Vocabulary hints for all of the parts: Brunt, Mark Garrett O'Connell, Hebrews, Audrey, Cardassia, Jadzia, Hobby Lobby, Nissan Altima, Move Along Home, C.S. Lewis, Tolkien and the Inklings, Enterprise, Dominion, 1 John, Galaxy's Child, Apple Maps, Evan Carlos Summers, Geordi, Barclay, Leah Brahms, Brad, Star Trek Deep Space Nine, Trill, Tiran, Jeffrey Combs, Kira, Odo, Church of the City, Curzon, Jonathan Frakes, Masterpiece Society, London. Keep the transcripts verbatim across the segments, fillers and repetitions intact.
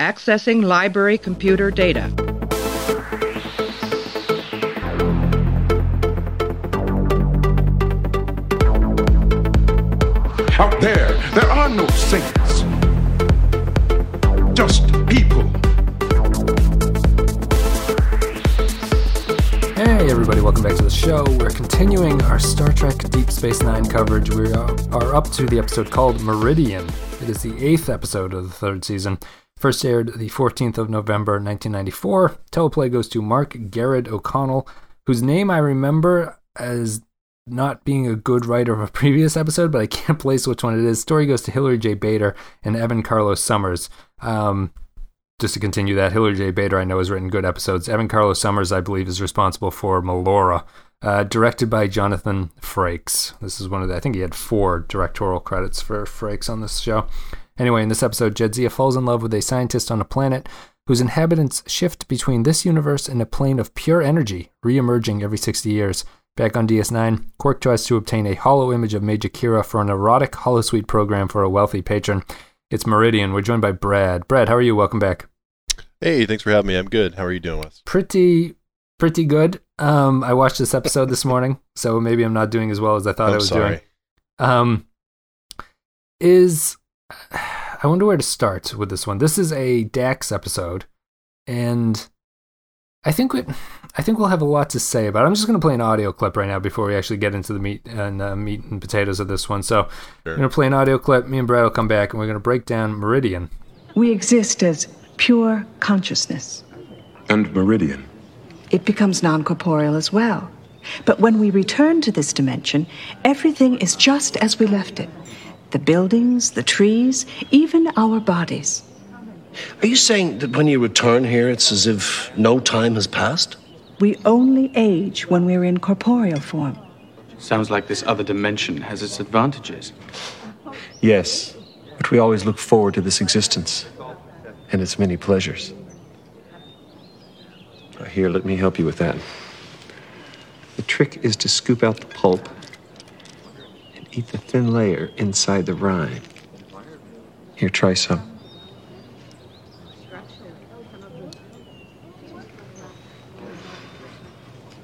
Accessing library computer data. Out there, there are no saints. Just people. Hey everybody, welcome back to the show. We're continuing our Star Trek Deep Space Nine coverage. We are up to the episode called Meridian. It is the eighth episode of the third season. First aired the fourteenth of November, nineteen ninety-four. Teleplay goes to Mark Garrett O'Connell, whose name I remember as not being a good writer of a previous episode, but I can't place which one it is. Story goes to Hillary J. Bader and Evan Carlos Summers. Um, just to continue that, Hillary J. Bader I know has written good episodes. Evan Carlos Summers, I believe, is responsible for Melora. Uh, directed by Jonathan Frakes. This is one of the, I think he had four directorial credits for Frakes on this show. Anyway, in this episode, Jadzia falls in love with a scientist on a planet whose inhabitants shift between this universe and a plane of pure energy, re-emerging every sixty years. Back on D S nine, Quark tries to obtain a hollow image of Major Kira for an erotic holosuite program for a wealthy patron. It's Meridian. We're joined by Brad. Brad, how are you? Welcome back. Hey, thanks for having me. I'm good. How are you doing, Wes? Pretty, pretty good. Um, I watched this episode this morning, so maybe I'm not doing as well as I thought I'm I was sorry. doing. Um, is... I wonder where to start with this one. This is a Dax episode, and I think we, I think we'll have a lot to say about it. I'm just going to play an audio clip right now before we actually get into the meat and uh, meat and potatoes of this one. So sure. I'm going to play an audio clip. Me and Brad will come back, and we're going to break down Meridian. We exist as pure consciousness. And Meridian. It becomes non-corporeal as well. But when we return to this dimension, everything is just as we left it. The buildings, the trees, even our bodies. Are you saying that when you return here, it's as if no time has passed? We only age when we're in corporeal form. Sounds like this other dimension has its advantages. Yes, but we always look forward to this existence and its many pleasures. Here, let me help you with that. The trick is to scoop out the pulp. Eat the thin layer inside the rind. Here, try some.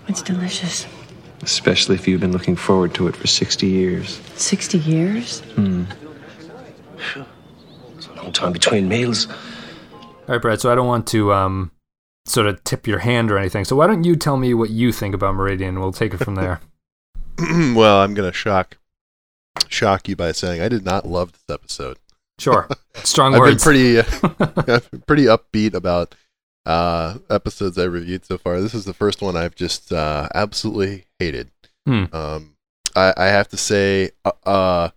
It's delicious. Especially if you've been looking forward to it for sixty years. sixty years? Hmm. It's a long time between meals. All right, Brad, so I don't want to um, sort of tip your hand or anything, so why don't you tell me what you think about Meridian? We'll take it from there. Well, I'm going to shock. shock you by saying I did not love this episode. Sure. Strong I've words. I've been pretty uh, pretty upbeat about uh, episodes I reviewed so far. This is the first one I've just uh, absolutely hated. Hmm. Um, I, I have to say, uh, uh,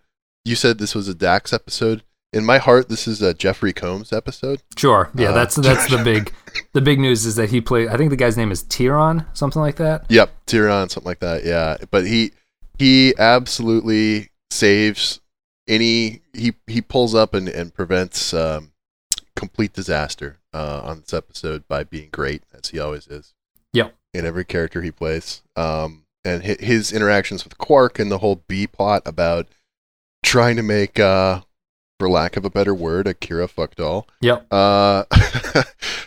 you said this was a Dax episode. In my heart, this is a Jeffrey Combs episode. Sure. Yeah, uh, that's that's the big the big news is that he played, I think the guy's name is Tiran, something like that. Yep, Tiran, something like that, yeah. But he he absolutely... saves any he he pulls up and and prevents um complete disaster uh on this episode by being great, as he always is, yeah, in every character he plays. Um and his, his interactions with Quark and the whole B plot about trying to make uh for lack of a better word a Kira fuckdoll, yeah, uh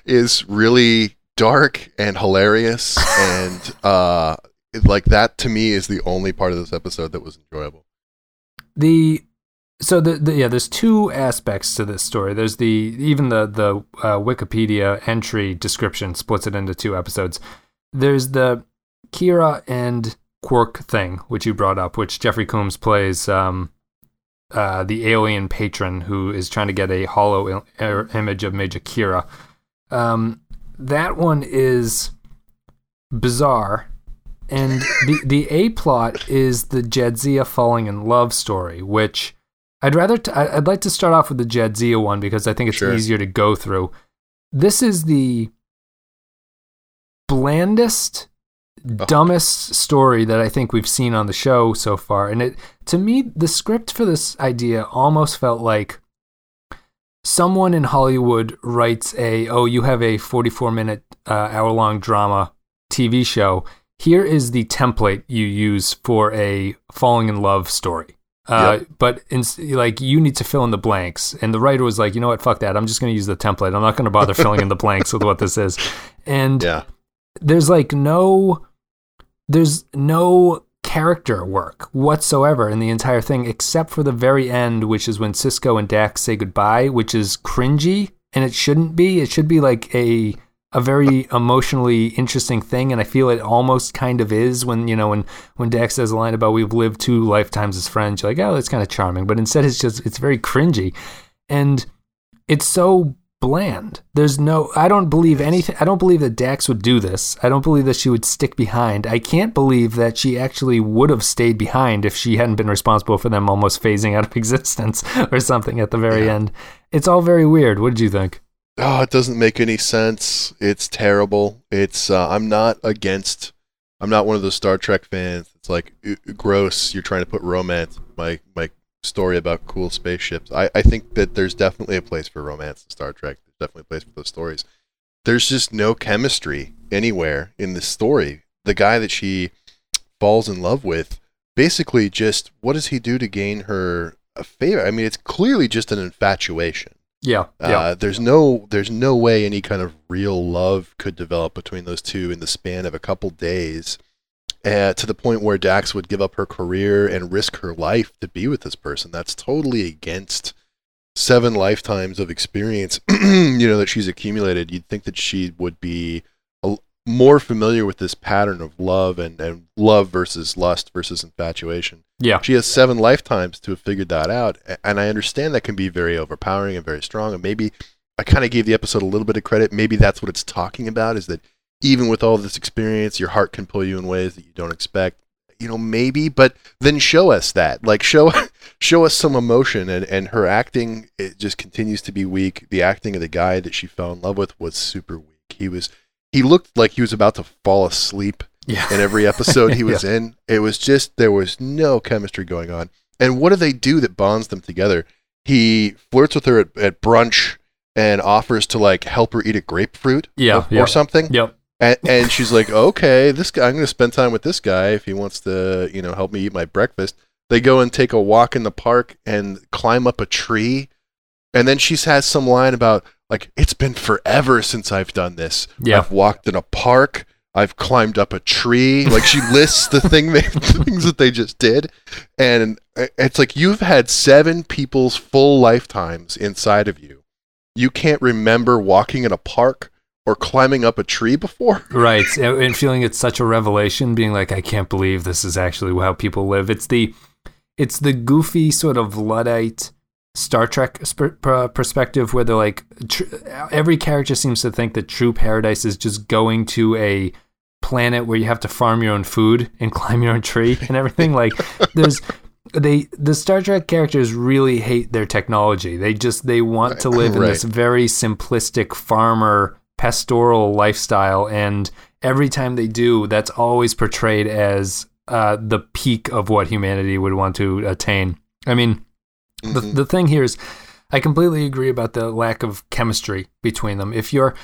is really dark and hilarious. And uh it, like that to me is the only part of this episode that was enjoyable. The so the, the yeah, there's two aspects to this story. There's the even the the uh, Wikipedia entry description splits it into two episodes. There's the Kira and Quark thing, which you brought up, which Jeffrey Combs plays um, uh, the alien patron who is trying to get a hollow il- er, image of Major Kira. Um, that one is bizarre. And the, the A-plot is the Jadzia falling in love story, which I'd rather... T- I'd like to start off with the Jadzia one because I think it's sure. easier to go through. This is the blandest, oh. dumbest story that I think we've seen on the show so far. And it to me, the script for this idea almost felt like someone in Hollywood writes a, oh, you have a forty-four minute, uh, hour-long drama T V show. Here is the template you use for a falling in love story. Uh, yep. But in, like, you need to fill in the blanks. And the writer was like, you know what? Fuck that. I'm just going to use the template. I'm not going to bother filling in the blanks with what this is. And yeah. there's like no, there's no character work whatsoever in the entire thing, except for the very end, which is when Cisco and Dax say goodbye, which is cringy. And it shouldn't be. It should be like a a very emotionally interesting thing, and I feel it almost kind of is when, you know, when, when Dax says a line about we've lived two lifetimes as friends, you're like, oh, that's kind of charming. But instead it's just, it's very cringy. And it's so bland. There's no, I don't believe anything. I don't believe that Dax would do this. I don't believe that she would stick behind. I can't believe that she actually would have stayed behind if she hadn't been responsible for them almost phasing out of existence or something at the very yeah. end. It's all very weird. What did you think? Oh, it doesn't make any sense. It's terrible. It's uh, I'm not against. I'm not one of those Star Trek fans. It's like gross. You're trying to put romance. My my story about cool spaceships. I, I think that there's definitely a place for romance in Star Trek. There's definitely a place for those stories. There's just no chemistry anywhere in this story. The guy that she falls in love with, basically, just what does he do to gain her a favor? I mean, it's clearly just an infatuation. Yeah, yeah. Uh, there's no, there's no way any kind of real love could develop between those two in the span of a couple days, uh, to the point where Dax would give up her career and risk her life to be with this person. That's totally against seven lifetimes of experience, you know, that she's accumulated. You'd think that she would be a, more familiar with this pattern of love and, and love versus lust versus infatuation. Yeah. She has seven lifetimes to have figured that out. And I understand that can be very overpowering and very strong. And maybe I kind of gave the episode a little bit of credit. Maybe that's what it's talking about, is that even with all this experience, your heart can pull you in ways that you don't expect. You know, maybe, but then show us that. Like, show show us some emotion. And, and her acting, it just continues to be weak. The acting of the guy that she fell in love with was super weak. He was he looked like he was about to fall asleep. Yeah. In every episode he was yeah. in, it was just, there was no chemistry going on. And what do they do that bonds them together? He flirts with her at, at brunch and offers to like help her eat a grapefruit yeah, or, yeah. or something. Yep. And, and she's like, okay, this guy, I'm going to spend time with this guy if he wants to, you know, help me eat my breakfast. They go and take a walk in the park and climb up a tree. And then she has some line about like, it's been forever since I've done this. Yeah. I've walked in a park. I've climbed up a tree. Like, she lists the thing they, things that they just did. And it's like, you've had seven people's full lifetimes inside of you. You can't remember walking in a park or climbing up a tree before. Right. And feeling it's such a revelation, being like, I can't believe this is actually how people live. It's the, it's the goofy sort of Luddite Star Trek perspective where they're like, tr- every character seems to think that true paradise is just going to a planet where you have to farm your own food and climb your own tree and everything. Like, there's they the Star Trek characters really hate their technology. They just they want to live right. in this very simplistic farmer pastoral lifestyle, and every time they do, that's always portrayed as uh, the peak of what humanity would want to attain. I mean, The the thing here is, I completely agree about the lack of chemistry between them. If you're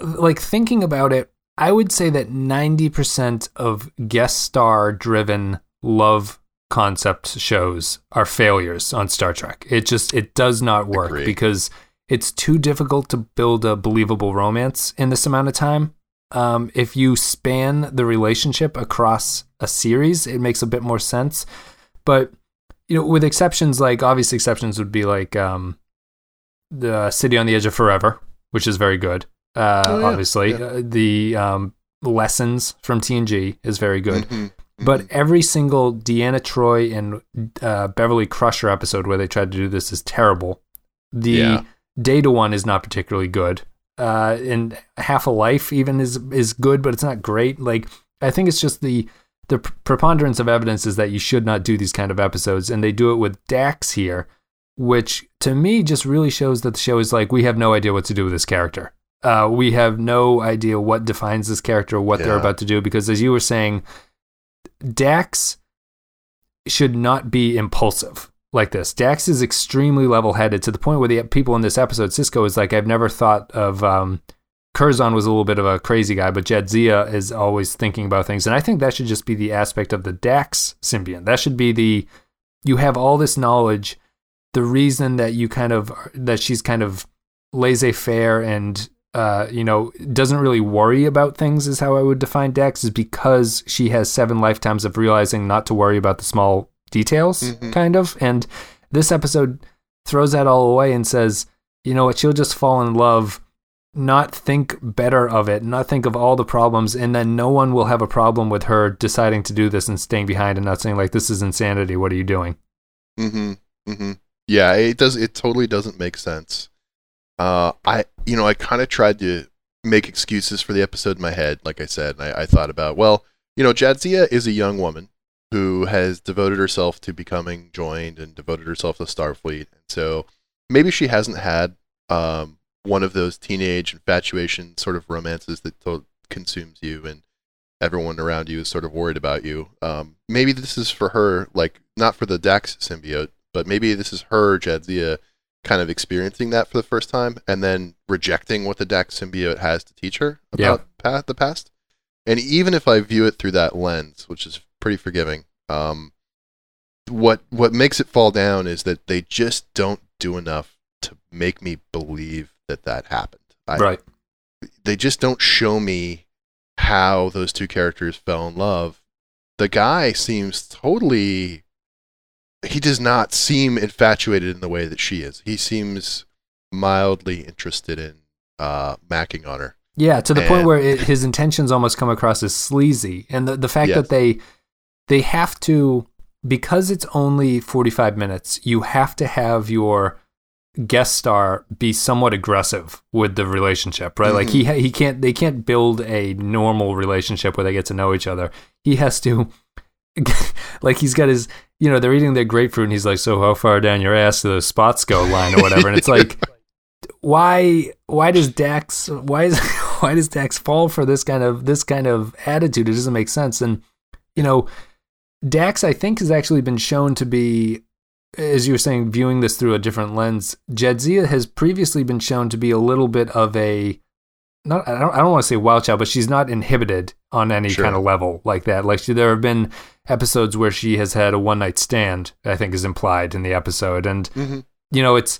like thinking about it, I would say that ninety percent of guest star driven love concept shows are failures on Star Trek. It just, it does not work Agreed. Because it's too difficult to build a believable romance in this amount of time. Um, if you span the relationship across a series, it makes a bit more sense. But you know, with exceptions, like obvious exceptions would be like um, the City on the Edge of Forever, which is very good. Uh, oh, yeah. Obviously, yeah. Uh, the um, Lessons from T N G is very good. Mm-hmm. But every single Deanna Troi and uh, Beverly Crusher episode where they tried to do this is terrible. The yeah. Data one is not particularly good, uh, and Half a Life even is is good, but it's not great. Like, I think it's just the. The preponderance of evidence is that you should not do these kind of episodes, and they do it with Dax here, which to me just really shows that the show is like, we have no idea what to do with this character. Uh, we have no idea what defines this character, what yeah. they're about to do, because as you were saying, Dax should not be impulsive like this. Dax is extremely level-headed to the point where the people in this episode, Cisco is like, I've never thought of... Um, Curzon was a little bit of a crazy guy, but Jadzia is always thinking about things. And I think that should just be the aspect of the Dax symbiont. That should be the you have all this knowledge. The reason that you kind of, that she's kind of laissez-faire and, uh, you know, doesn't really worry about things, is how I would define Dax, is because she has seven lifetimes of realizing not to worry about the small details, mm-hmm. kind of. And this episode throws that all away and says, you know what, she'll just fall in love, not think better of it, not think of all the problems, and then no one will have a problem with her deciding to do this and staying behind and not saying, like, this is insanity, what are you doing? Mm-hmm, mm-hmm. Yeah, it does. It totally doesn't make sense. Uh, I, you know, I kind of tried to make excuses for the episode in my head, like I said, and I, I thought about, well, you know, Jadzia is a young woman who has devoted herself to becoming joined and devoted herself to Starfleet, and so maybe she hasn't had um, one of those teenage infatuation sort of romances that to- consumes you and everyone around you is sort of worried about you. Um, maybe this is for her, like, not for the Dax symbiote, but maybe this is her, Jadzia, kind of experiencing that for the first time and then rejecting what the Dax symbiote has to teach her about yeah. the past. And even if I view it through that lens, which is pretty forgiving, um, what what makes it fall down is that they just don't do enough to make me believe that that happened. I, right. They just don't show me how those two characters fell in love. The guy seems totally... He does not seem infatuated in the way that she is. He seems mildly interested in uh, macking on her. Yeah, to the and, point where it, his intentions almost come across as sleazy. And the, the fact yes. that they they have to, because it's only forty-five minutes, you have to have your guest star be somewhat aggressive with the relationship, right? Mm-hmm. Like he he can't they can't build a normal relationship where they get to know each other. He has to, like, he's got his, you know, they're eating their grapefruit and he's like, so how far down your ass do those spots go line or whatever? And it's like, why why does Dax why is why does Dax fall for this kind of this kind of attitude? It doesn't make sense. And, you know, Dax, I think, has actually been shown to be, as you were saying, viewing this through a different lens, Jadzia has previously been shown to be a little bit of a, not I don't I don't want to say wild child, but she's not inhibited on any sure. kind of level like that. Like she, there have been episodes where she has had a one night stand, I think is implied in the episode, and mm-hmm. you know, it's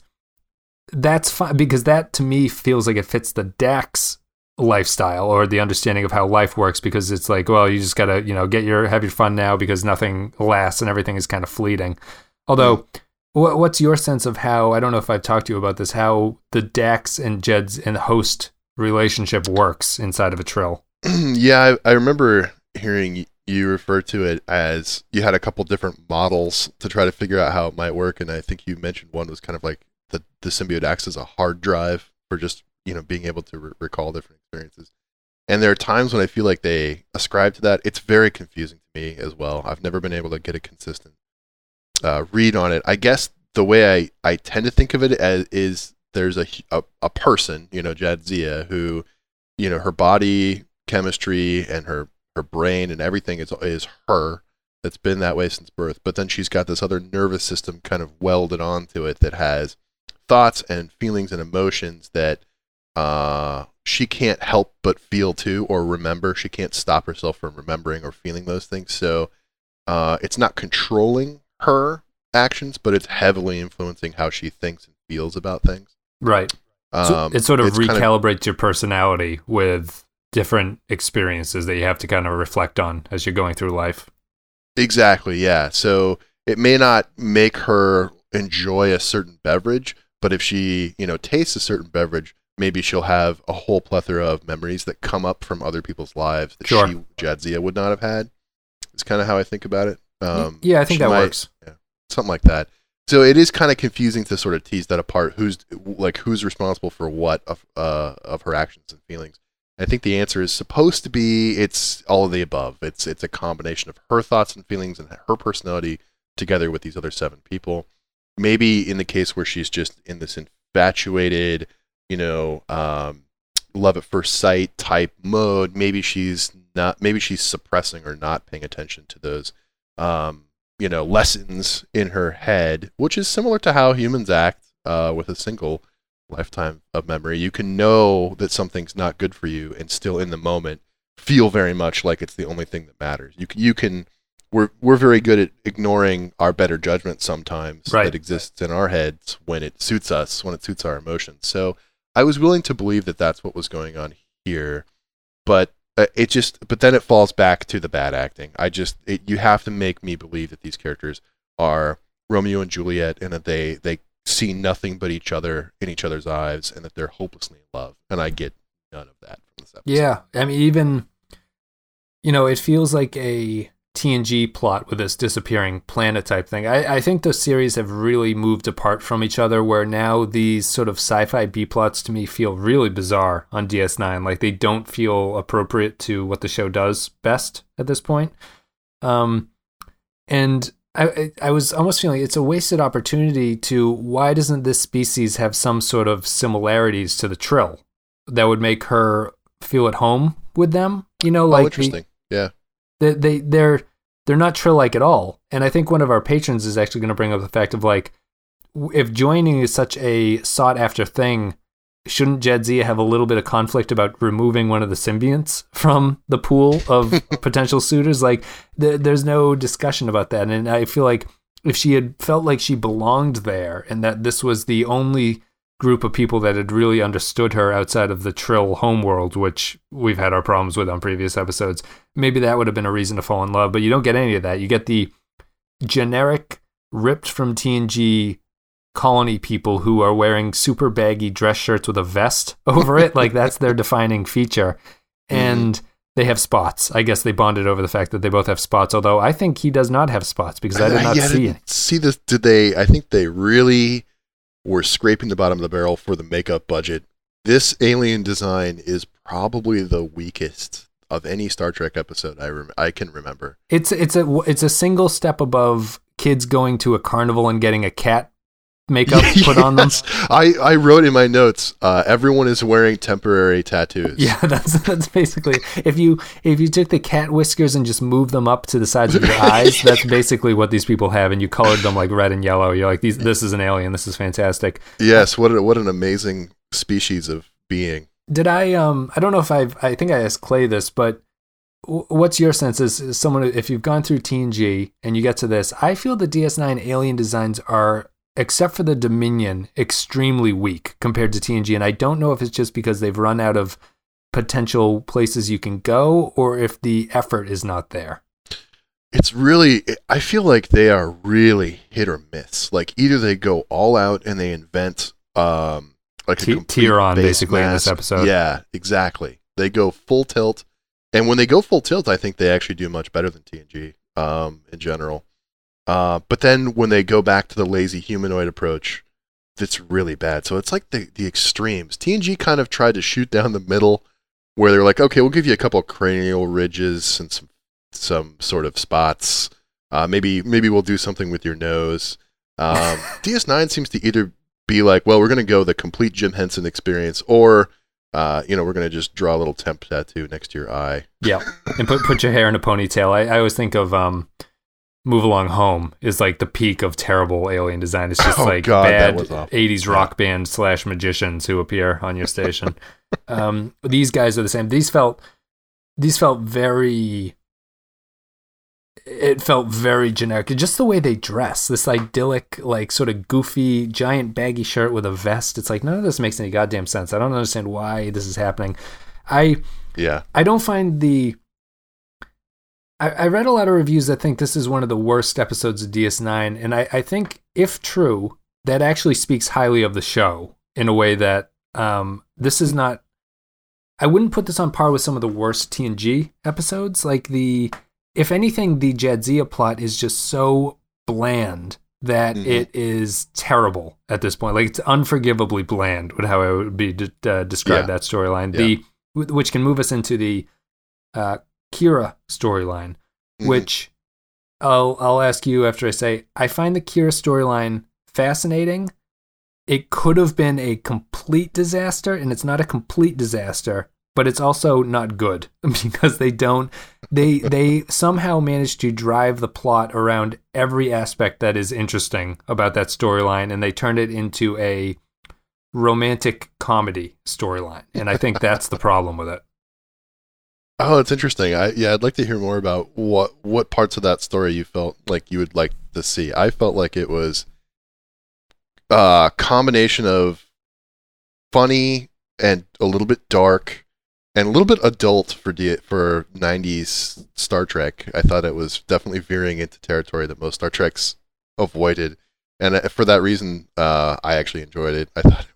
that's fine because that to me feels like it fits the Dax lifestyle or the understanding of how life works, because it's like, well, you just gotta, you know, get your have your fun now because nothing lasts and everything is kind of fleeting. Although, mm-hmm. what's your sense of how, I don't know if I've talked to you about this, how the Dax and Jed's and host relationship works inside of a Trill? Yeah, I, I remember hearing you refer to it as you had a couple different models to try to figure out how it might work, and I think you mentioned one was kind of like the, the symbiote acts as a hard drive for just, you know, being able to re- recall different experiences. And there are times when I feel like they ascribe to that. It's very confusing to me as well. I've never been able to get a consistent uh, read on it. I guess the way I, I tend to think of it as is there's a, a, a person, you know, Jadzia, who, you know, her body chemistry and her, her brain and everything is is her. That's been that way since birth. But then she's got this other nervous system kind of welded onto it that has thoughts and feelings and emotions that uh, she can't help but feel too or remember. She can't stop herself from remembering or feeling those things. So uh, it's not controlling her actions, but it's heavily influencing how she thinks and feels about things. Right. Um, so it sort of recalibrates kind of, your personality with different experiences that you have to kind of reflect on as you're going through life. Exactly, yeah. So it may not make her enjoy a certain beverage, but if she, you know, tastes a certain beverage, maybe she'll have a whole plethora of memories that come up from other people's lives that sure. she, Jadzia, would not have had. It's kind of how I think about it. Um, yeah, I think that might, works. Yeah, something like that. So it is kind of confusing to sort of tease that apart. Who's like who's responsible for what of uh, of her actions and feelings? I think the answer is supposed to be it's all of the above. It's it's a combination of her thoughts and feelings and her personality together with these other seven people. Maybe in the case where she's just in this infatuated, you know, um, love at first sight type mode, maybe she's not. Maybe she's suppressing or not paying attention to those, um, you know, lessons in her head, which is similar to how humans act uh, with a single lifetime of memory. You can know that something's not good for you and still in the moment feel very much like it's the only thing that matters. You can, you can we're we're very good at ignoring our better judgment sometimes right. that exists in our heads when it suits us, when it suits our emotions. So I was willing to believe that that's what was going on here, but it just but then it falls back to the bad acting. I just it, you have to make me believe that these characters are Romeo and Juliet and that they they see nothing but each other in each other's eyes and that they're hopelessly in love, and I get none of that from this episode. Yeah, I mean, even, you know, it feels like a T N G plot with this disappearing planet type thing. I, I think those series have really moved apart from each other, where now these sort of sci-fi B-plots to me feel really bizarre on D S nine. Like, they don't feel appropriate to what the show does best at this point. Um, and I, I was almost feeling it's a wasted opportunity to, why doesn't this species have some sort of similarities to the Trill that would make her feel at home with them? You know, like, oh, interesting. The, yeah. They, they, they're they're not Trill-like at all. And I think one of our patrons is actually going to bring up the fact of, like, if joining is such a sought-after thing, shouldn't Jadzia have a little bit of conflict about removing one of the symbionts from the pool of potential suitors? Like, th- there's no discussion about that. And I feel like if she had felt like she belonged there and that this was the only group of people that had really understood her outside of the Trill homeworld, which we've had our problems with on previous episodes, maybe that would have been a reason to fall in love. But you don't get any of that. You get the generic, ripped from T N G colony people who are wearing super baggy dress shirts with a vest over it. Like, that's their defining feature. And they have spots. I guess they bonded over the fact that they both have spots, although I think he does not have spots because I did not I, yeah, see I it. See this? Did they? I think they really... We're scraping the bottom of the barrel for the makeup budget. This alien design is probably the weakest of any Star Trek episode I rem- I can remember. It's it's a it's a single step above kids going to a carnival and getting a cat makeup yes. put on them. I, I wrote in my notes, uh, everyone is wearing temporary tattoos. Yeah, that's that's basically if you if you took the cat whiskers and just moved them up to the sides of your eyes, that's basically what these people have, and you colored them like red and yellow. You're like, these this is an alien. This is fantastic. Yes, what a, what an amazing species of being. Did I um I don't know if I've I think I asked Clay this, but what's your sense as someone, if you've gone through T N G and you get to this? I feel the D S nine alien designs are, except for the Dominion, extremely weak compared to T N G. And I don't know if it's just because they've run out of potential places you can go or if the effort is not there. It's really, I feel like they are really hit or miss. Like, either they go all out and they invent um, like T- a complete Tiran basically mask. In this episode. Yeah, exactly. They go full tilt. And when they go full tilt, I think they actually do much better than T N G um, in general. Uh, but then when they go back to the lazy humanoid approach, that's really bad. So it's like the, the extremes. T N G kind of tried to shoot down the middle where they're like, okay, we'll give you a couple of cranial ridges and some some sort of spots. Uh, maybe maybe we'll do something with your nose. Um, D S nine seems to either be like, well, we're going to go the complete Jim Henson experience, or uh, you know, we're going to just draw a little temp tattoo next to your eye. Yeah, and put put your hair in a ponytail. I, I always think of... Um... Move Along Home is like the peak of terrible alien design. It's just oh, like God, bad eighties rock band slash magicians who appear on your station. um, these guys are the same. These felt, these felt very, it felt very generic. Just the way they dress, this idyllic, like sort of goofy, giant baggy shirt with a vest. It's like, none of this makes any goddamn sense. I don't understand why this is happening. I, yeah, I don't find the, I read a lot of reviews that think this is one of the worst episodes of D S nine, and I, I think, if true, that actually speaks highly of the show in a way that um, this is not... I wouldn't put this on par with some of the worst T N G episodes. Like, the, if anything, the Jadzia plot is just so bland that mm-hmm. it is terrible at this point. Like, it's unforgivably bland, would how I would be de- uh, describe yeah. that storyline, yeah. the which can move us into the... Uh, Kira storyline, which mm. I'll I'll ask you after I say, I find the Kira storyline fascinating. It could have been a complete disaster, and it's not a complete disaster, but it's also not good because they don't they they somehow manage to drive the plot around every aspect that is interesting about that storyline, and they turned it into a romantic comedy storyline. And I think that's the problem with it. Oh, it's interesting. I yeah, I'd like to hear more about what what parts of that story you felt like you would like to see. I felt like it was a combination of funny and a little bit dark and a little bit adult for D- for nineties Star Trek. I thought it was definitely veering into territory that most Star Treks avoided, and for that reason, uh, I actually enjoyed it. I thought.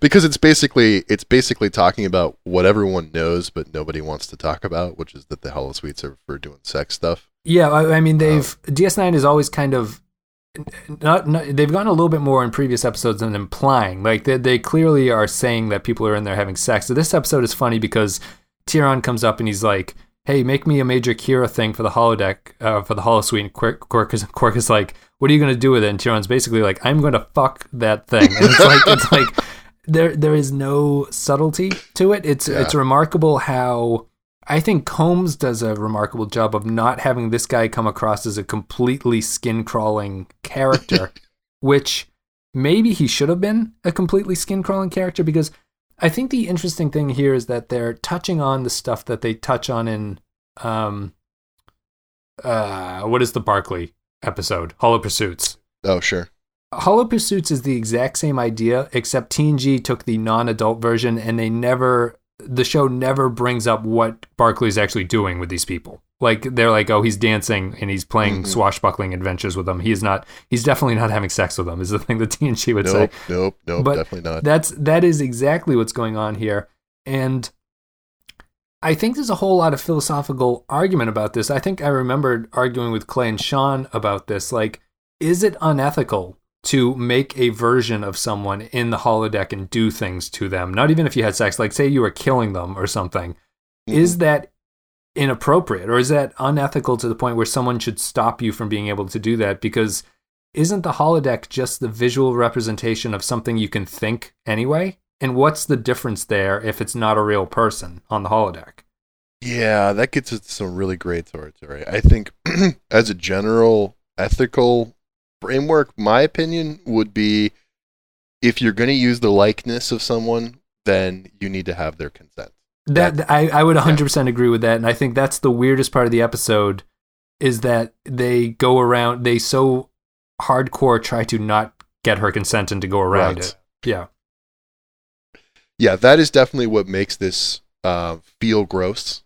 Because it's basically it's basically talking about what everyone knows but nobody wants to talk about, which is that the Hollow Suites are for doing sex stuff. Yeah, I, I mean they've um, D S nine is always kind of not, not they've gotten a little bit more in previous episodes than implying. Like they they clearly are saying that people are in there having sex. So this episode is funny because Tiran comes up and he's like, "Hey, make me a major Kira thing for the holodeck, uh, for the Hollow Suite." And Quark, Quark, is, Quark is like, "What are you going to do with it?" And Tiran's basically like, "I'm going to fuck that thing." And it's like, it's like there there is no subtlety to it. It's yeah. It's remarkable how I think Combs does a remarkable job of not having this guy come across as a completely skin-crawling character, which maybe he should have been a completely skin-crawling character, because I think the interesting thing here is that they're touching on the stuff that they touch on in, um, uh, what is the Barclay episode? Hollow Pursuits. Oh, sure. Hollow Pursuits is the exact same idea, except T N G took the non-adult version, and they never, the show never brings up what Barclay is actually doing with these people. Like, they're like, oh, he's dancing and he's playing mm-hmm. swashbuckling adventures with them. He is not, he's definitely not having sex with them, is the thing that T N G would nope, say. Nope, nope, but definitely not. That's, that is exactly what's going on here. And I think there's a whole lot of philosophical argument about this. I think I remembered arguing with Clay and Sean about this. Like, is it unethical to make a version of someone in the holodeck and do things to them? Not even if you had sex, like say you were killing them or something. Mm-hmm. Is that inappropriate, or is that unethical to the point where someone should stop you from being able to do that? Because isn't the holodeck just the visual representation of something you can think anyway? And what's the difference there if it's not a real person on the holodeck? Yeah, that gets into some really great territory. I think as a general ethical framework, my opinion would be if you're going to use the likeness of someone, then you need to have their consent. That I, I would one hundred percent yeah. agree with that, and I think that's the weirdest part of the episode is that they go around, they so hardcore try to not get her consent and to go around right. it. Yeah. Yeah, that is definitely what makes this uh, feel gross,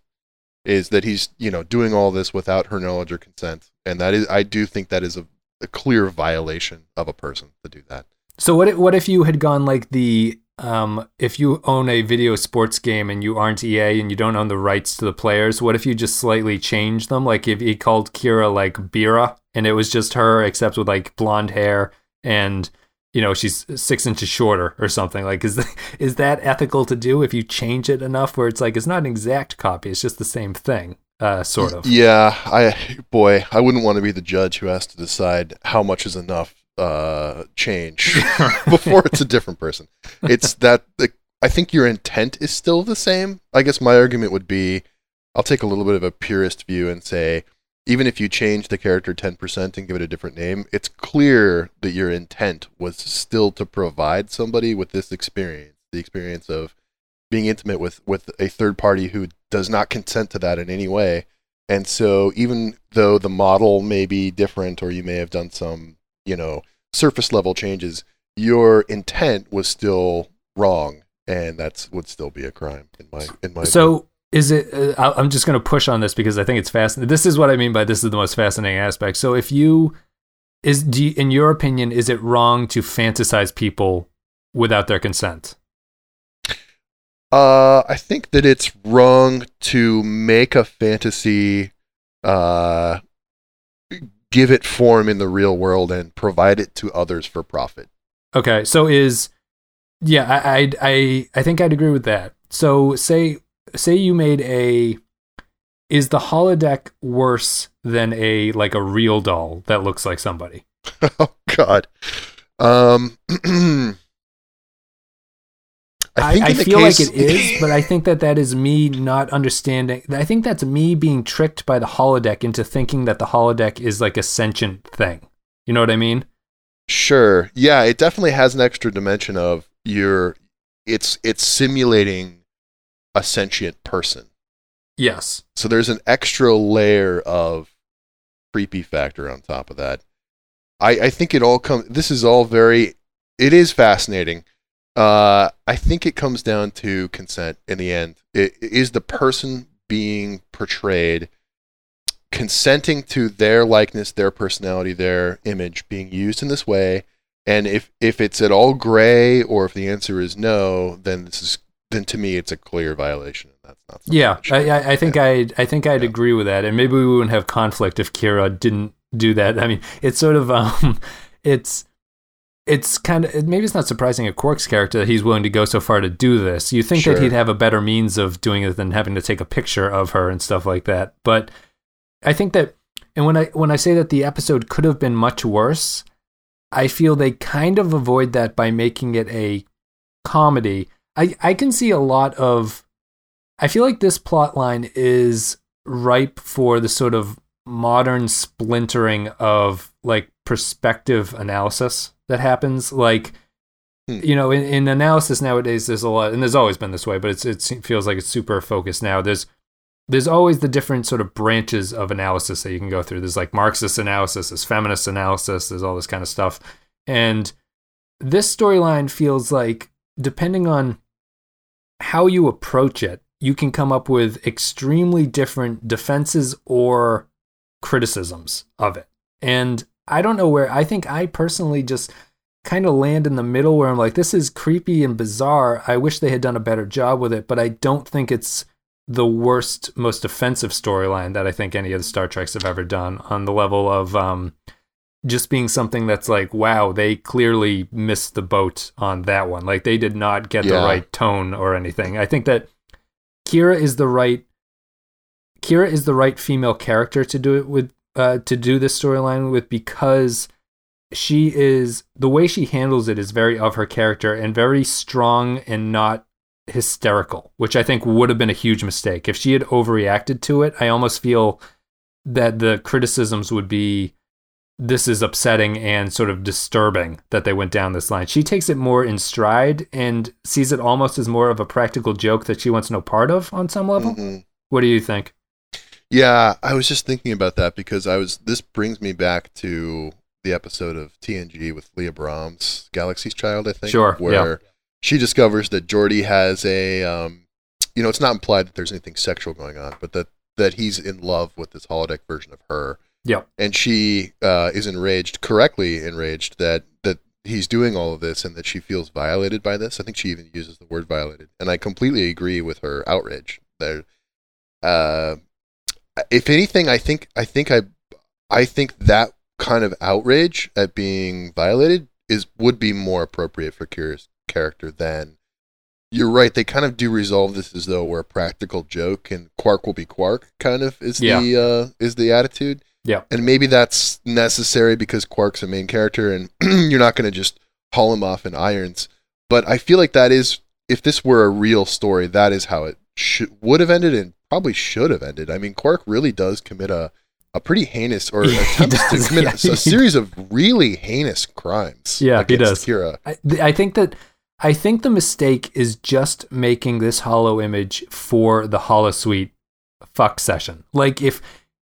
is that he's, you know, doing all this without her knowledge or consent, and that is, I do think that is a, a clear violation of a person to do that. So what if, what if you had gone like the... Um, if you own a video sports game and you aren't E A and you don't own the rights to the players, what if you just slightly change them? Like if he called Kira like Bira and it was just her except with like blonde hair and, you know, she's six inches shorter or something. Like, is, is that ethical to do if you change it enough where it's like, it's not an exact copy. It's just the same thing, uh, sort of. Yeah. I, boy, I wouldn't want to be the judge who has to decide how much is enough. Uh, change before it's a different person. It's that like, I think your intent is still the same. I guess my argument would be, I'll take a little bit of a purist view and say, even if you change the character ten percent and give it a different name, it's clear that your intent was still to provide somebody with this experience, the experience of being intimate with, with a third party who does not consent to that in any way. And so even though the model may be different or you may have done some you know, surface level changes, your intent was still wrong, and that would still be a crime in my in my. So opinion. Is it? Uh, I'm just going to push on this because I think it's fascinating. This is what I mean by this is the most fascinating aspect. So if you is do you, in your opinion, is it wrong to fantasize people without their consent? Uh, I think that it's wrong to make a fantasy. Uh, give it form in the real world and provide it to others for profit. Okay. So is, yeah, I, I, I, I think I'd agree with that. So say, say you made a, is the holodeck worse than a, like a real doll that looks like somebody? Oh God. Um, I, think I, I feel case... like it is, but I think that that is me not understanding. I think that's me being tricked by the holodeck into thinking that the holodeck is like a sentient thing. You know what I mean? Sure. Yeah, it definitely has an extra dimension of your. It's it's simulating a sentient person, Yes. So there's an extra layer of creepy factor on top of that. I, I think it all comes... This is all very... It is fascinating. Uh, I think it comes down to consent in the end. It, it is the person being portrayed consenting to their likeness, their personality, their image being used in this way. And if, if it's at all gray, or if the answer is no, then this is then to me it's a clear violation. That's not. Yeah, I, I think I I'd, I think I'd yeah. agree with that, and maybe we wouldn't have conflict if Kira didn't do that. I mean, it's sort of um, it's it's kind of maybe it's not surprising at Quark's character that he's willing to go so far to do this. You think sure. that he'd have a better means of doing it than having to take a picture of her and stuff like that, but I think that, and when I when I say that the episode could have been much worse. I feel they kind of avoid that by making it a comedy. I, I can see a lot of... I feel like this plot line is ripe for the sort of modern splintering of like perspective analysis that happens. Like, you know, in, in analysis nowadays, there's a lot... And there's always been this way, but it's, it's, it feels like it's super focused now. There's there's always the different sort of branches of analysis that you can go through. There's like Marxist analysis, there's feminist analysis, there's all this kind of stuff. And this storyline feels like, depending on how you approach it, you can come up with extremely different defenses or criticisms of it. And I don't know where, I think I personally just kind of land in the middle where I'm like, this is creepy and bizarre. I wish they had done a better job with it, but I don't think it's the worst, most offensive storyline that I think any of the Star Treks have ever done, on the level of um, just being something that's like, wow, they clearly missed the boat on that one. Like, they did not get yeah. the right tone or anything. I think that Kira is the right Kira is the right female character to do it with, uh, to do this storyline with, because she is, the way she handles it is very of her character and very strong and not hysterical, which I think would have been a huge mistake. If she had overreacted to it, I almost feel that the criticisms would be, this is upsetting and sort of disturbing that they went down this line. She takes it more in stride and sees it almost as more of a practical joke that she wants no part of on some level. Mm-hmm. What do you think? Yeah, I was just thinking about that because I was, this brings me back to the episode of T N G with Leah Brahms, Galaxy's Child, I think. Sure, where yeah. she discovers that Geordi has a, um, you know, it's not implied that there's anything sexual going on, but that, that he's in love with this holodeck version of her. Yeah. And she uh, is enraged, correctly enraged, that, that he's doing all of this and that she feels violated by this. I think she even uses the word violated. And I completely agree with her outrage. There, uh, if anything, I think I think I, I think that kind of outrage at being violated is would be more appropriate for Kira's character than, you're right, they kind of do resolve this as though we're a practical joke and Quark will be Quark kind of is yeah. the uh, is the attitude. Yeah. And maybe that's necessary because Quark's a main character and you're not going to just haul him off in irons. But I feel like that is, if this were a real story, that is how it should, would have ended and probably should have ended. I mean, Quark really does commit a, a pretty heinous, or yeah, attempts to commit yeah, a, a series of really heinous crimes. Yeah, he does. Kira. I, I think that, I think the mistake is just making this hollow image for the holosuite fuck session. Like, if...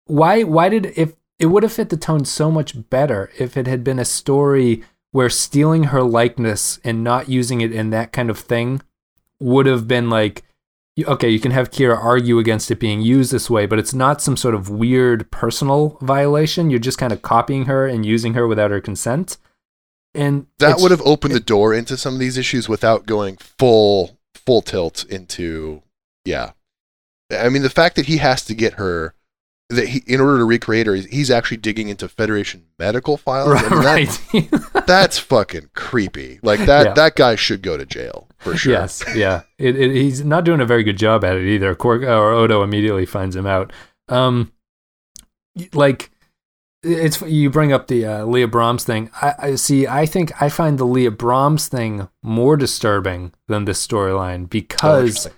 Why Why did... If it would have fit the tone so much better if it had been a story where stealing her likeness and not using it in that kind of thing would have been like, okay, you can have Kira argue against it being used this way, but it's not some sort of weird personal violation. You're just kind of copying her and using her without her consent. And that would have opened it, the door into some of these issues without going full full tilt into... Yeah. I mean, the fact that he has to get her... That he, in order to recreate her, he's actually digging into Federation medical files. Right, I mean, that, right. That's fucking creepy. Like that, yeah. that guy should go to jail for sure. Yes, yeah. It, it, he's not doing a very good job at it either. Quark or Odo immediately finds him out. Um, like it's you bring up the uh, Leah Brahms thing. I, I see. I think I find the Leah Brahms thing more disturbing than this storyline because. Oh,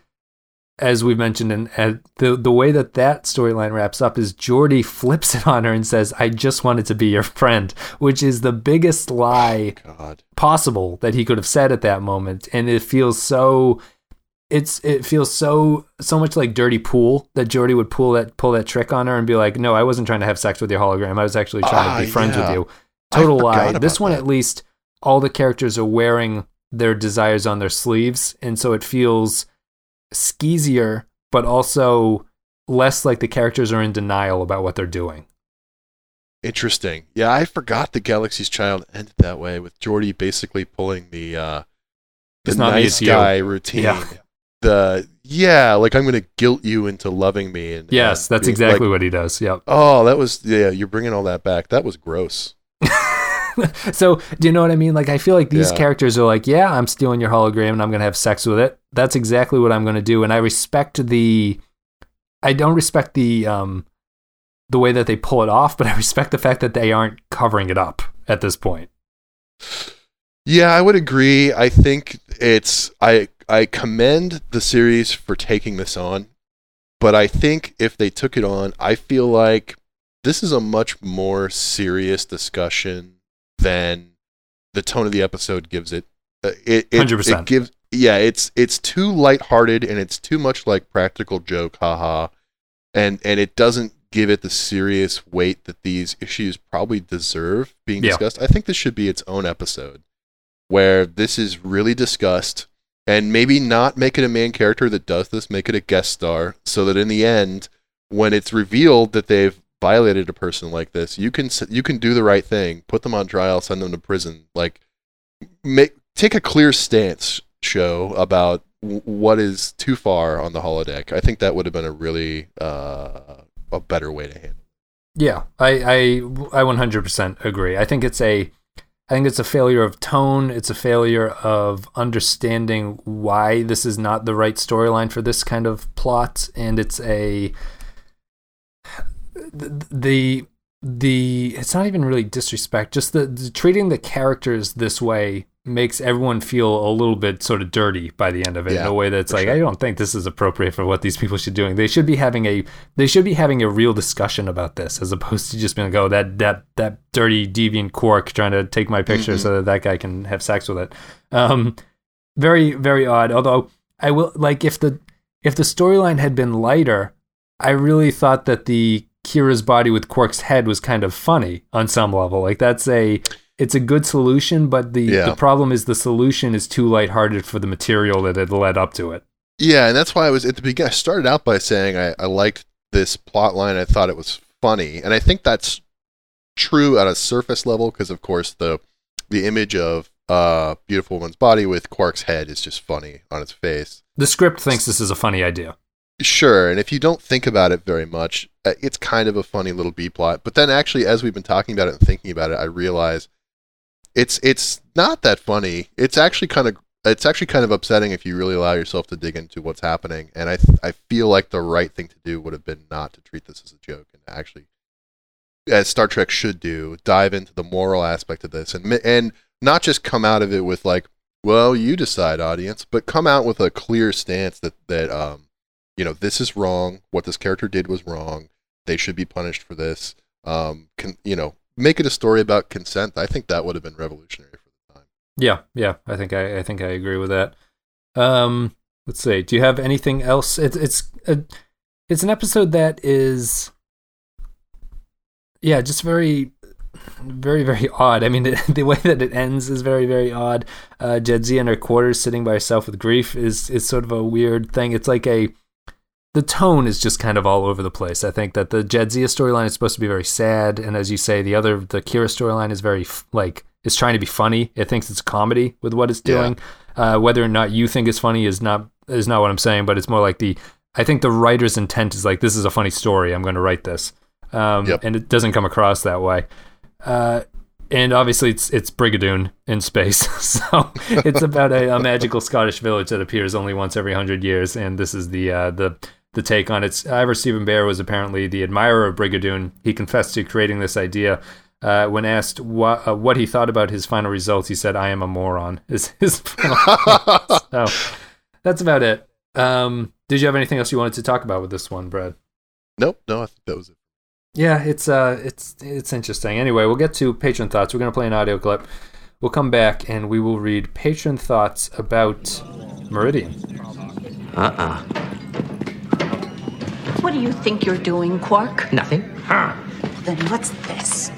as we've mentioned, and, and the the way that that storyline wraps up is Geordi flips it on her and says, I just wanted to be your friend, which is the biggest lie oh, possible that he could have said at that moment. And it feels so it's it feels so so much like Dirty Pool, that Geordi would pull that pull that trick on her and be like, "No, I wasn't trying to have sex with your hologram. I was actually trying uh, to be friends yeah. with you." Total lie. This one, that. At least, all the characters are wearing their desires on their sleeves, and so it feels skeezier, but also less like the characters are in denial about what they're doing. Interesting. Yeah, I forgot the Galaxy's Child ended that way, with Geordi basically pulling the uh, the it's nice guy routine. Yeah. The yeah, like I'm going to guilt you into loving me. And yes, and that's being, exactly like, what he does. Yep. Oh, that was yeah. You're bringing all that back. That was gross. So do you know what I mean? Like, I feel like these yeah. characters are like, yeah, I'm stealing your hologram and I'm going to have sex with it. That's exactly what I'm going to do. And I respect the, I don't respect the, um, the way that they pull it off, but I respect the fact that they aren't covering it up at this point. Yeah, I would agree. I think it's, I, I commend the series for taking this on, but I think if they took it on, I feel like this is a much more serious discussion than the tone of the episode gives it. Uh, it, it one hundred percent. It gives, yeah, it's it's too lighthearted, and it's too much like practical joke, haha. And and it doesn't give it the serious weight that these issues probably deserve being yeah. discussed. I think this should be its own episode where this is really discussed, and maybe not make it a main character that does this, make it a guest star, so that in the end, when it's revealed that they've violated a person like this, you can you can do the right thing, put them on trial, send them to prison. Like, make take a clear stance, show about w- what is too far on the holodeck. I think that would have been a really uh, a better way to handle it. Yeah, I I I one hundred percent agree. I think it's a I think it's a failure of tone. It's a failure of understanding why this is not the right storyline for this kind of plot, and it's a The the it's not even really disrespect. Just the, the treating the characters this way makes everyone feel a little bit sort of dirty by the end of it, yeah, in a way that's like, sure, I don't think this is appropriate for what these people should be doing. They should be having a they should be having a real discussion about this, as opposed to just being like, oh, that that that dirty deviant Quark trying to take my picture mm-hmm. so that that guy can have sex with it. Um, very very odd. Although I will like if the if the storyline had been lighter, I really thought that the Kira's body with Quark's head was kind of funny on some level. Like, that's a, it's a good solution, but the, yeah. the problem is the solution is too lighthearted for the material that had led up to it. Yeah, and that's why I was at the beginning. I started out by saying I, I liked this plot line. I thought it was funny, and I think that's true at a surface level because, of course, the the image of a uh, beautiful woman's body with Quark's head is just funny on its face. The script thinks this is a funny idea. Sure, and if you don't think about it very much, it's kind of a funny little B-plot. But then actually, as we've been talking about it and thinking about it, I realize it's it's not that funny. It's actually kind of it's actually kind of upsetting if you really allow yourself to dig into what's happening. And I I feel like the right thing to do would have been not to treat this as a joke and actually, as Star Trek should do, dive into the moral aspect of this and and not just come out of it with like, well, you decide, audience, but come out with a clear stance that that um. you know, this is wrong. What this character did was wrong. They should be punished for this. Um, can, you know, make it a story about consent. I think that would have been revolutionary for the time. Yeah, yeah. I think I, I think I agree with that. Um, let's see. Do you have anything else? It's it's a, it's an episode that is, yeah, just very, very, very odd. I mean, the, the way that it ends is very, very odd. Uh, Jadzia in her quarters, sitting by herself with grief, is is sort of a weird thing. It's like a The tone is just kind of all over the place. I think that the Jadzia storyline is supposed to be very sad, and as you say, the other the Kira storyline is very like it's trying to be funny. It thinks it's comedy with what it's doing. Yeah. Uh, whether or not you think it's funny is not is not what I'm saying, but it's more like the I think the writer's intent is like, this is a funny story. I'm going to write this, um, yep. and it doesn't come across that way. Uh, and obviously, it's it's Brigadoon in space, so it's about a, a magical Scottish village that appears only once every hundred years, and this is the uh, the The take on it. Ivor Stephen Bear was apparently the admirer of Brigadoon. He confessed to creating this idea. Uh, when asked wh- uh, what he thought about his final results, he said, "I am a moron." Is his so that's about it. Um, did you have anything else you wanted to talk about with this one, Brad? Nope. No, I think that was it. Yeah, it's uh, it's it's interesting. Anyway, we'll get to patron thoughts. We're gonna play an audio clip. We'll come back and we will read patron thoughts about Meridian. Uh-uh. What do you think you're doing, Quark? Nothing. Huh. Then what's this?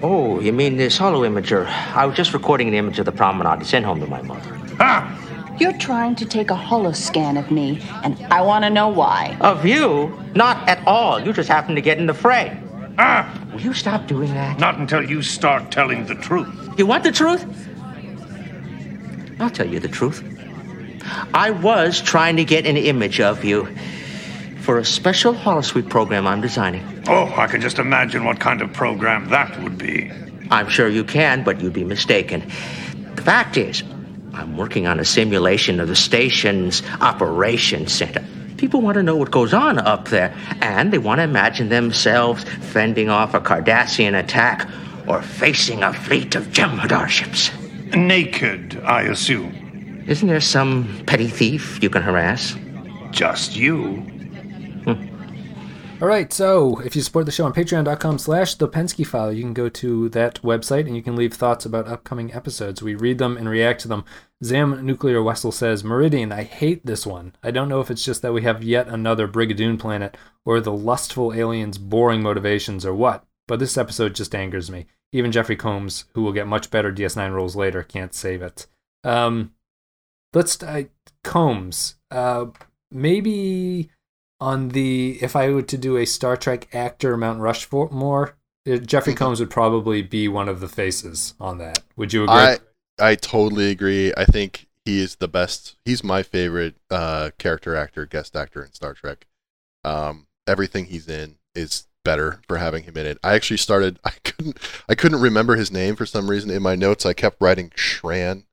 Oh, you mean this hollow imager. I was just recording an image of the promenade to send home to my mother. Huh. You're trying to take a holo scan of me, and I want to know why. Of you? Not at all. You just happened to get in the fray. Ah! Will you stop doing that? Not until you start telling the truth. You want the truth? I'll tell you the truth. I was trying to get an image of you for a special holosuite program I'm designing. Oh, I can just imagine what kind of program that would be. I'm sure you can, but you'd be mistaken. The fact is, I'm working on a simulation of the station's operations center. People want to know what goes on up there, and they want to imagine themselves fending off a Cardassian attack or facing a fleet of Jem'Hadar ships. Naked, I assume. Isn't there some petty thief you can harass? Just you. Hmm. All right, so if you support the show on patreon.com slash the Pensky File, you can go to that website and you can leave thoughts about upcoming episodes. We read them and react to them. Zam Nuclear Wessel says, Meridian, I hate this one. I don't know if it's just that we have yet another Brigadoon planet or the lustful aliens' boring motivations or what, but this episode just angers me. Even Jeffrey Combs, who will get much better D S nine roles later, can't save it. Um, let's... Uh, Combs. Uh, maybe... On the, if I were to do a Star Trek actor Mount Rushmore, Jeffrey Combs would probably be one of the faces on that. Would you agree? I, I totally agree. I think he is the best. He's my favorite uh, character actor, guest actor in Star Trek. Um, everything he's in is better for having him in it. I actually started, I couldn't I couldn't remember his name for some reason. In my notes, I kept writing Shran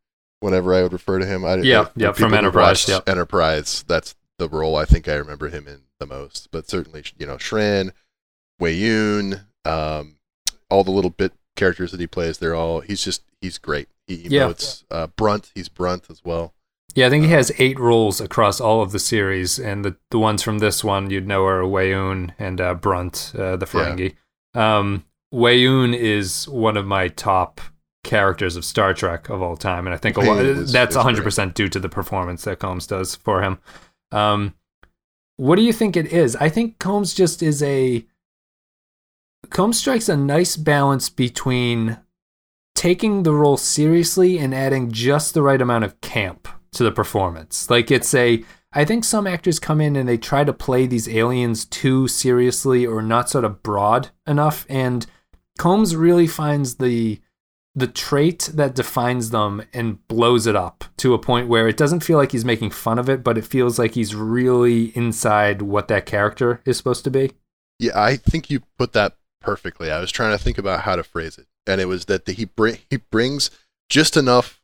whenever I would refer to him. I, yeah, I, yeah from Enterprise. Yep. Enterprise, that's the role I think I remember him in the most, but certainly, you know, Shran, Wei-Yun, um, all the little bit characters that he plays, they're all, he's just, he's great. He emotes, yeah. It's, uh, Brunt, he's Brunt as well. Yeah, I think um, he has eight roles across all of the series, and the, the ones from this one you'd know are Wei-Yun and uh, Brunt, uh, the Ferengi. Yeah. Um, Wei-Yun is one of my top characters of Star Trek of all time, and I think a lot, was, that's one hundred percent great. Due to the performance that Combs does for him. Um, what do you think it is? I think Combs just is a, Combs strikes a nice balance between taking the role seriously and adding just the right amount of camp to the performance. Like it's a, I think some actors come in and they try to play these aliens too seriously or not sort of broad enough. And Combs really finds the, the trait that defines them and blows it up to a point where it doesn't feel like he's making fun of it, but it feels like he's really inside what that character is supposed to be. Yeah, I think you put that perfectly. I was trying to think about how to phrase it, and it was that the, he br- he brings just enough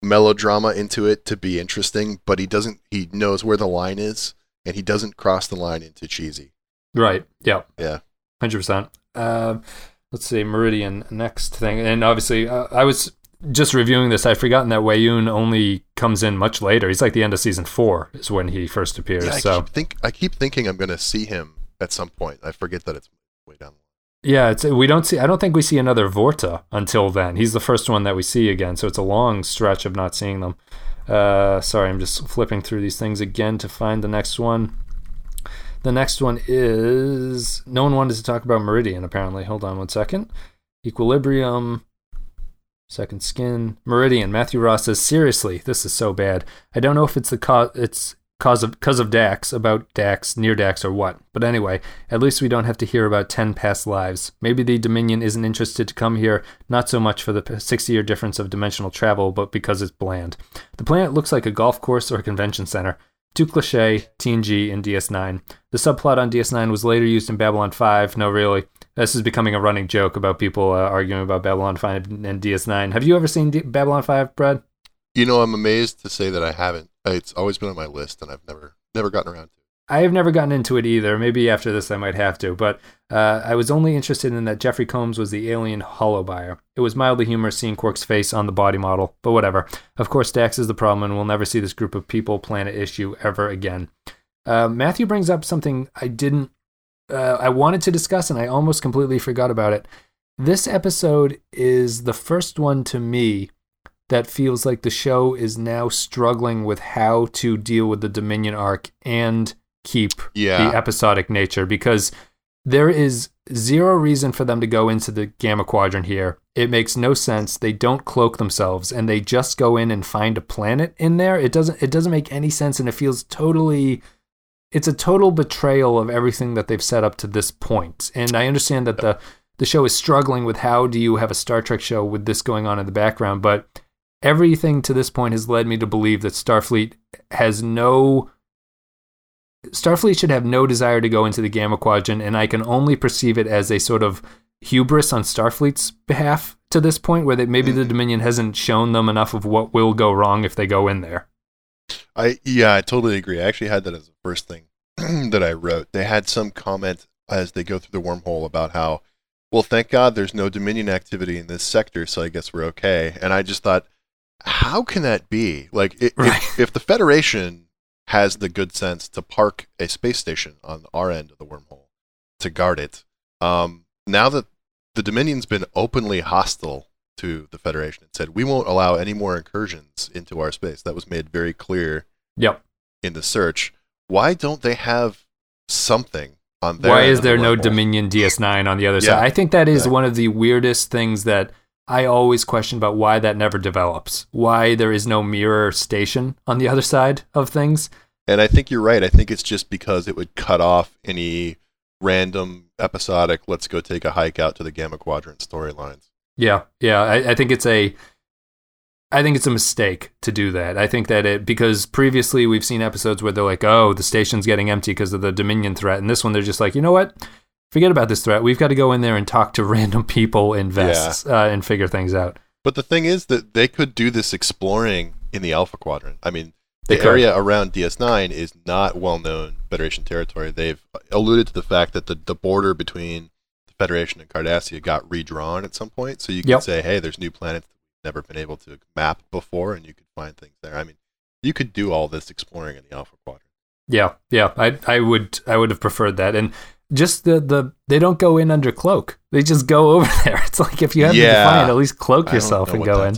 melodrama into it to be interesting, but he doesn't. He knows where the line is, and he doesn't cross the line into cheesy. Right. Yeah. Yeah. one hundred percent. Um. Let's see, Meridian, next thing. And obviously, uh, I was just reviewing this. I'd forgotten that Wei-Yun only comes in much later. He's like the end of season four is when he first appears. Yeah, I, so. keep think, I keep thinking I'm going to see him at some point. I forget that it's way down the line. Yeah, it's, we don't see, I don't think we see another Vorta until then. He's the first one that we see again, so it's a long stretch of not seeing them. Uh, sorry, I'm just flipping through these things again to find the next one. The next one is... No one wanted to talk about Meridian, apparently. Hold on one second. Equilibrium. Second Skin. Meridian. Matthew Ross says, seriously, this is so bad. I don't know if it's the co- it's cause of cause of Dax, about Dax, near Dax, or what. But anyway, at least we don't have to hear about ten past lives. Maybe the Dominion isn't interested to come here, not so much for the sixty-year difference of dimensional travel, but because it's bland. The planet looks like a golf course or a convention center. Too cliche, T N G, and D S nine. The subplot on D S nine was later used in Babylon five. No, really. This is becoming a running joke about people uh, arguing about Babylon five and D S nine. Have you ever seen D- Babylon five, Brad? You know, I'm amazed to say that I haven't. It's always been on my list, and I've never never gotten around to it. I have never gotten into it either. Maybe after this I might have to, but uh, I was only interested in that Jeffrey Combs was the alien holobuyer. It was mildly humorous seeing Quark's face on the body model, but whatever. Of course, Dax is the problem, and we'll never see this group of people planet issue ever again. Uh, Matthew brings up something I didn't, uh, I wanted to discuss, and I almost completely forgot about it. This episode is the first one to me that feels like the show is now struggling with how to deal with the Dominion arc and keep yeah. the episodic nature, because there is zero reason for them to go into the Gamma Quadrant here. It makes no sense. They don't cloak themselves, and they just go in and find a planet in there. It doesn't it doesn't make any sense, and it feels totally... It's a total betrayal of everything that they've set up to this point. And I understand that the, the show is struggling with how do you have a Star Trek show with this going on in the background, but everything to this point has led me to believe that Starfleet has no... Starfleet should have no desire to go into the Gamma Quadrant, and I can only perceive it as a sort of hubris on Starfleet's behalf to this point, where that maybe the Dominion hasn't shown them enough of what will go wrong if they go in there. I yeah, I totally agree. I actually had that as the first thing that I wrote. They had some comment as they go through the wormhole about how, well, thank God there's no Dominion activity in this sector, so I guess we're okay. And I just thought, how can that be? Like, it, right. if, if the Federation has the good sense to park a space station on our end of the wormhole to guard it. Um, now that the Dominion's been openly hostile to the Federation, it said, we won't allow any more incursions into our space. That was made very clear yep. in the search. Why don't they have something on their Why is there the no Dominion D S nine on the other yeah. side? I think that is yeah. one of the weirdest things that I always question about, why that never develops, why there is no mirror station on the other side of things. And I think you're right. I think it's just because it would cut off any random episodic, let's go take a hike out to the Gamma Quadrant storylines. Yeah, yeah. I, I think it's a, I think it's a mistake to do that. I think that it, because previously we've seen episodes where they're like, oh, the station's getting empty because of the Dominion threat. And this one, they're just like, you know what? Forget about this threat. We've got to go in there and talk to random people in vests yeah. uh, and figure things out. But the thing is that they could do this exploring in the Alpha Quadrant. I mean, the area around D S nine is not well-known Federation territory. They've alluded to the fact that the, the border between the Federation and Cardassia got redrawn at some point. So you can yep. say, hey, there's new planets that we've never been able to map before, and you could find things there. I mean, you could do all this exploring in the Alpha Quadrant. Yeah, yeah. I I would I would have preferred that. And just the, the they don't go in under cloak. They just go over there. It's like, if you have yeah. to define it, at least cloak yourself and go in.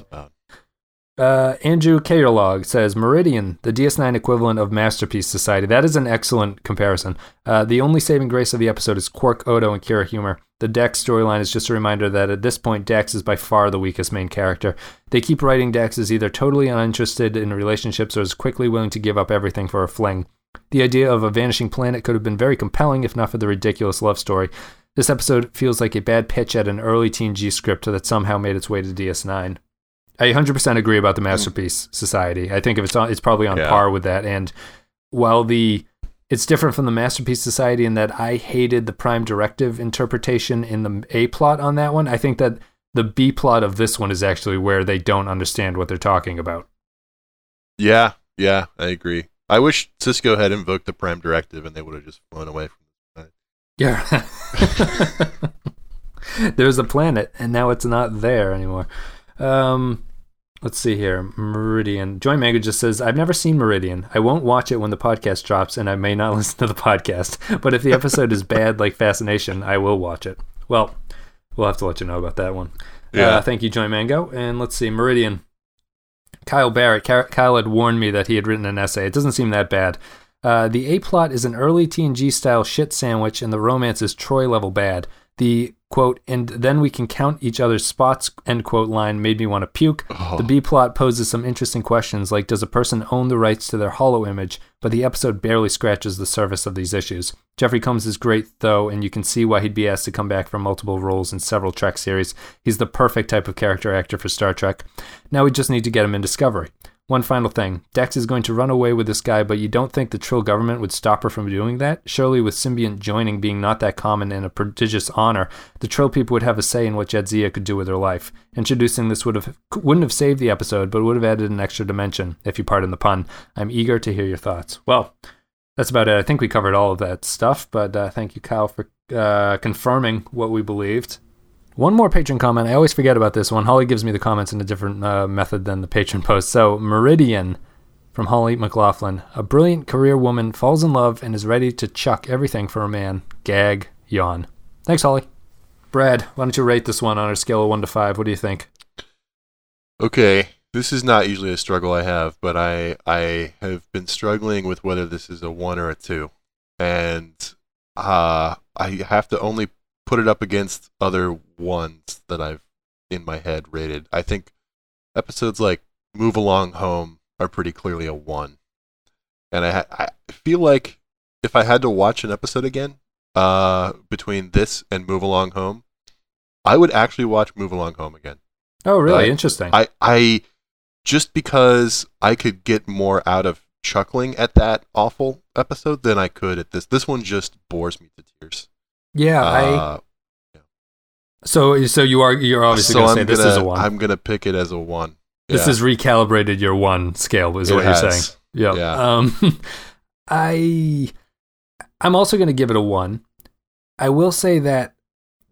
Uh, Andrew Katerlog says, Meridian, the D S nine equivalent of Masterpiece Society. That is an excellent comparison. Uh, the only saving grace of the episode is Quark, Odo, and Kira humor. The Dax storyline is just a reminder that at this point, Dax is by far the weakest main character. They keep writing Dax as either totally uninterested in relationships or is quickly willing to give up everything for a fling. The idea of a vanishing planet could have been very compelling if not for the ridiculous love story. This episode feels like a bad pitch at an early Teen G script that somehow made its way to D S nine. I one hundred percent agree about the Masterpiece Society. I think if it's on, it's probably on yeah. par with that. And while the it's different from the Masterpiece Society in that I hated the Prime Directive interpretation in the A plot on that one, I think that the B plot of this one is actually where they don't understand what they're talking about. Yeah, yeah, I agree. I wish Cisco had invoked the Prime Directive and they would have just flown away from the planet. Yeah. There's a planet, and now it's not there anymore. Um, let's see here. Meridian. Joy Manga just says, I've never seen Meridian. I won't watch it when the podcast drops, and I may not listen to the podcast. But if the episode is bad like Fascination, I will watch it. Well, we'll have to let you know about that one. Yeah. Uh, thank you, Joy Mango. And let's see, Meridian. Kyle Barrett. Kyle had warned me that he had written an essay. It doesn't seem that bad. Uh, the A-plot is an early T N G-style shit sandwich, and the romance is Troy-level bad. The, quote, and then we can count each other's spots, end quote, line made me want to puke. Oh. The B-plot poses some interesting questions, like does a person own the rights to their hollow image, but the episode barely scratches the surface of these issues. Jeffrey Combs is great, though, and you can see why he'd be asked to come back for multiple roles in several Trek series. He's the perfect type of character actor for Star Trek. Now we just need to get him in Discovery. One final thing. Dax is going to run away with this guy, but you don't think the Trill government would stop her from doing that? Surely with symbiont joining being not that common and a prodigious honor, the Trill people would have a say in what Jadzia could do with her life. Introducing this would have, wouldn't have saved the episode, but would have added an extra dimension, if you pardon the pun. I'm eager to hear your thoughts. Well, that's about it. I think we covered all of that stuff, but uh, thank you, Kyle, for uh, confirming what we believed. One more patron comment. I always forget about this one. Holly gives me the comments in a different uh, method than the patron post. So, Meridian from Holly McLaughlin. A brilliant career woman falls in love and is ready to chuck everything for a man. Gag, yawn. Thanks, Holly. Brad, why don't you rate this one on a scale of one to five? What do you think? Okay. This is not usually a struggle I have, but I I have been struggling with whether this is a one or a two. And uh, I have to only put it up against other ones that I've in my head rated. I think episodes like Move Along Home are pretty clearly a one. And I, ha- I feel like if I had to watch an episode again, uh, between this and Move Along Home, I would actually watch Move Along Home again. Oh, really? Like, interesting. I... I Just because I could get more out of chuckling at that awful episode than I could at this. This one just bores me to tears. Yeah. Uh, I, yeah. So so you are, you're obviously so going to say I'm this gonna, is a one. I'm going to pick it as a one. Yeah. This has recalibrated your one scale is it what has. You're saying. Yeah. yeah. Um, I, I'm also going to give it a one. I will say that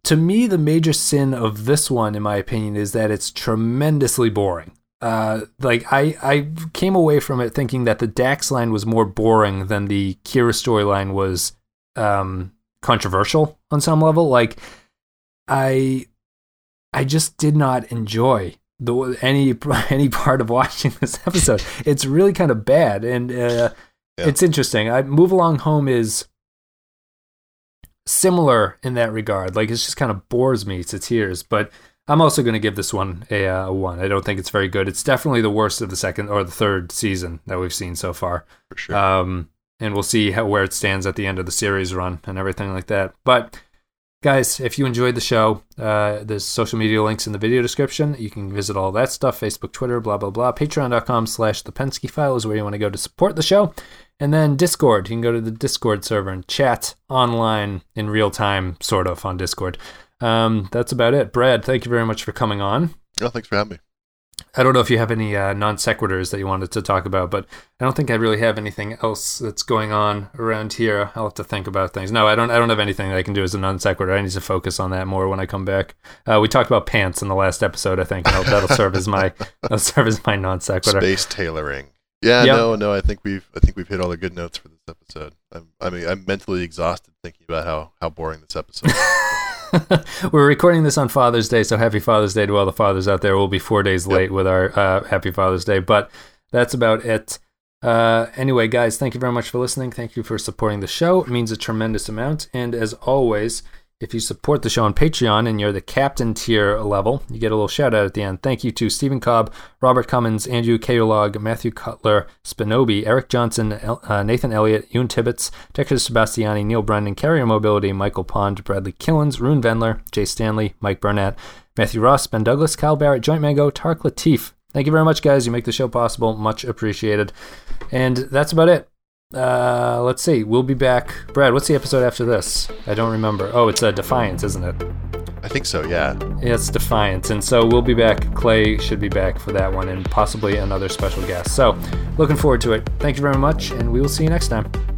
to me, the major sin of this one, in my opinion, is that it's tremendously boring. Uh, like I, I came away from it thinking that the Dax line was more boring than the Kira storyline was um, controversial on some level. Like I, I just did not enjoy the any any part of watching this episode. It's really kind of bad, and uh, yeah. It's interesting. I Move Along Home is similar in that regard. Like it just kind of bores me to tears, but. I'm also going to give this one a, uh, a one. I don't think it's very good. It's definitely the worst of the second or the third season that we've seen so far. For sure. Um, and we'll see how, where it stands at the end of the series run and everything like that. But guys, if you enjoyed the show, uh, there's social media links in the video description. You can visit all that stuff, Facebook, Twitter, blah, blah, blah. Patreon.com slash The Pensky File is where you want to go to support the show. And then Discord. You can go to the Discord server and chat online in real time, sort of, on Discord. Um, that's about it. Brad, thank you very much for coming on. Oh, thanks for having me. I don't know if you have any uh, non sequiturs that you wanted to talk about, but I don't think I really have anything else that's going on around here. I'll have to think about things. No, I don't. I don't have anything that I can do as a non sequitur. I need to focus on that more when I come back. Uh, we talked about pants in the last episode, I think. That'll, that'll serve as my that'll serve as my non sequitur. Space tailoring. Yeah. Yep. No. No. I think we've I think we've hit all the good notes for this episode. I'm, I mean, I'm mentally exhausted thinking about how, how boring this episode is. We're recording this on Father's Day, so happy Father's Day to all the fathers out there. We'll be four days late yep. with our uh, happy Father's Day, but that's about it. Uh, anyway, guys, thank you very much for listening. Thank you for supporting the show. It means a tremendous amount. And as always, if you support the show on Patreon and you're the captain tier level, you get a little shout out at the end. Thank you to Stephen Cobb, Robert Cummins, Andrew Kaolog, Matthew Cutler, Spinobi, Eric Johnson, El- uh, Nathan Elliott, Ewan Tibbetts, Dexter Sebastiani, Neil Brendan, Carrier Mobility, Michael Pond, Bradley Killens, Rune Vendler, Jay Stanley, Mike Burnett, Matthew Ross, Ben Douglas, Kyle Barrett, Joint Mango, Tark Latif. Thank you very much, guys. You make the show possible. Much appreciated. And that's about it. Uh, let's see. We'll be back. Brad, what's the episode after this? I don't remember. Oh, it's uh, Defiance, isn't it? I think so, yeah. Yeah, it's Defiance. And so we'll be back. Clay should be back for that one and possibly another special guest. So looking forward to it. Thank you very much, and we will see you next time.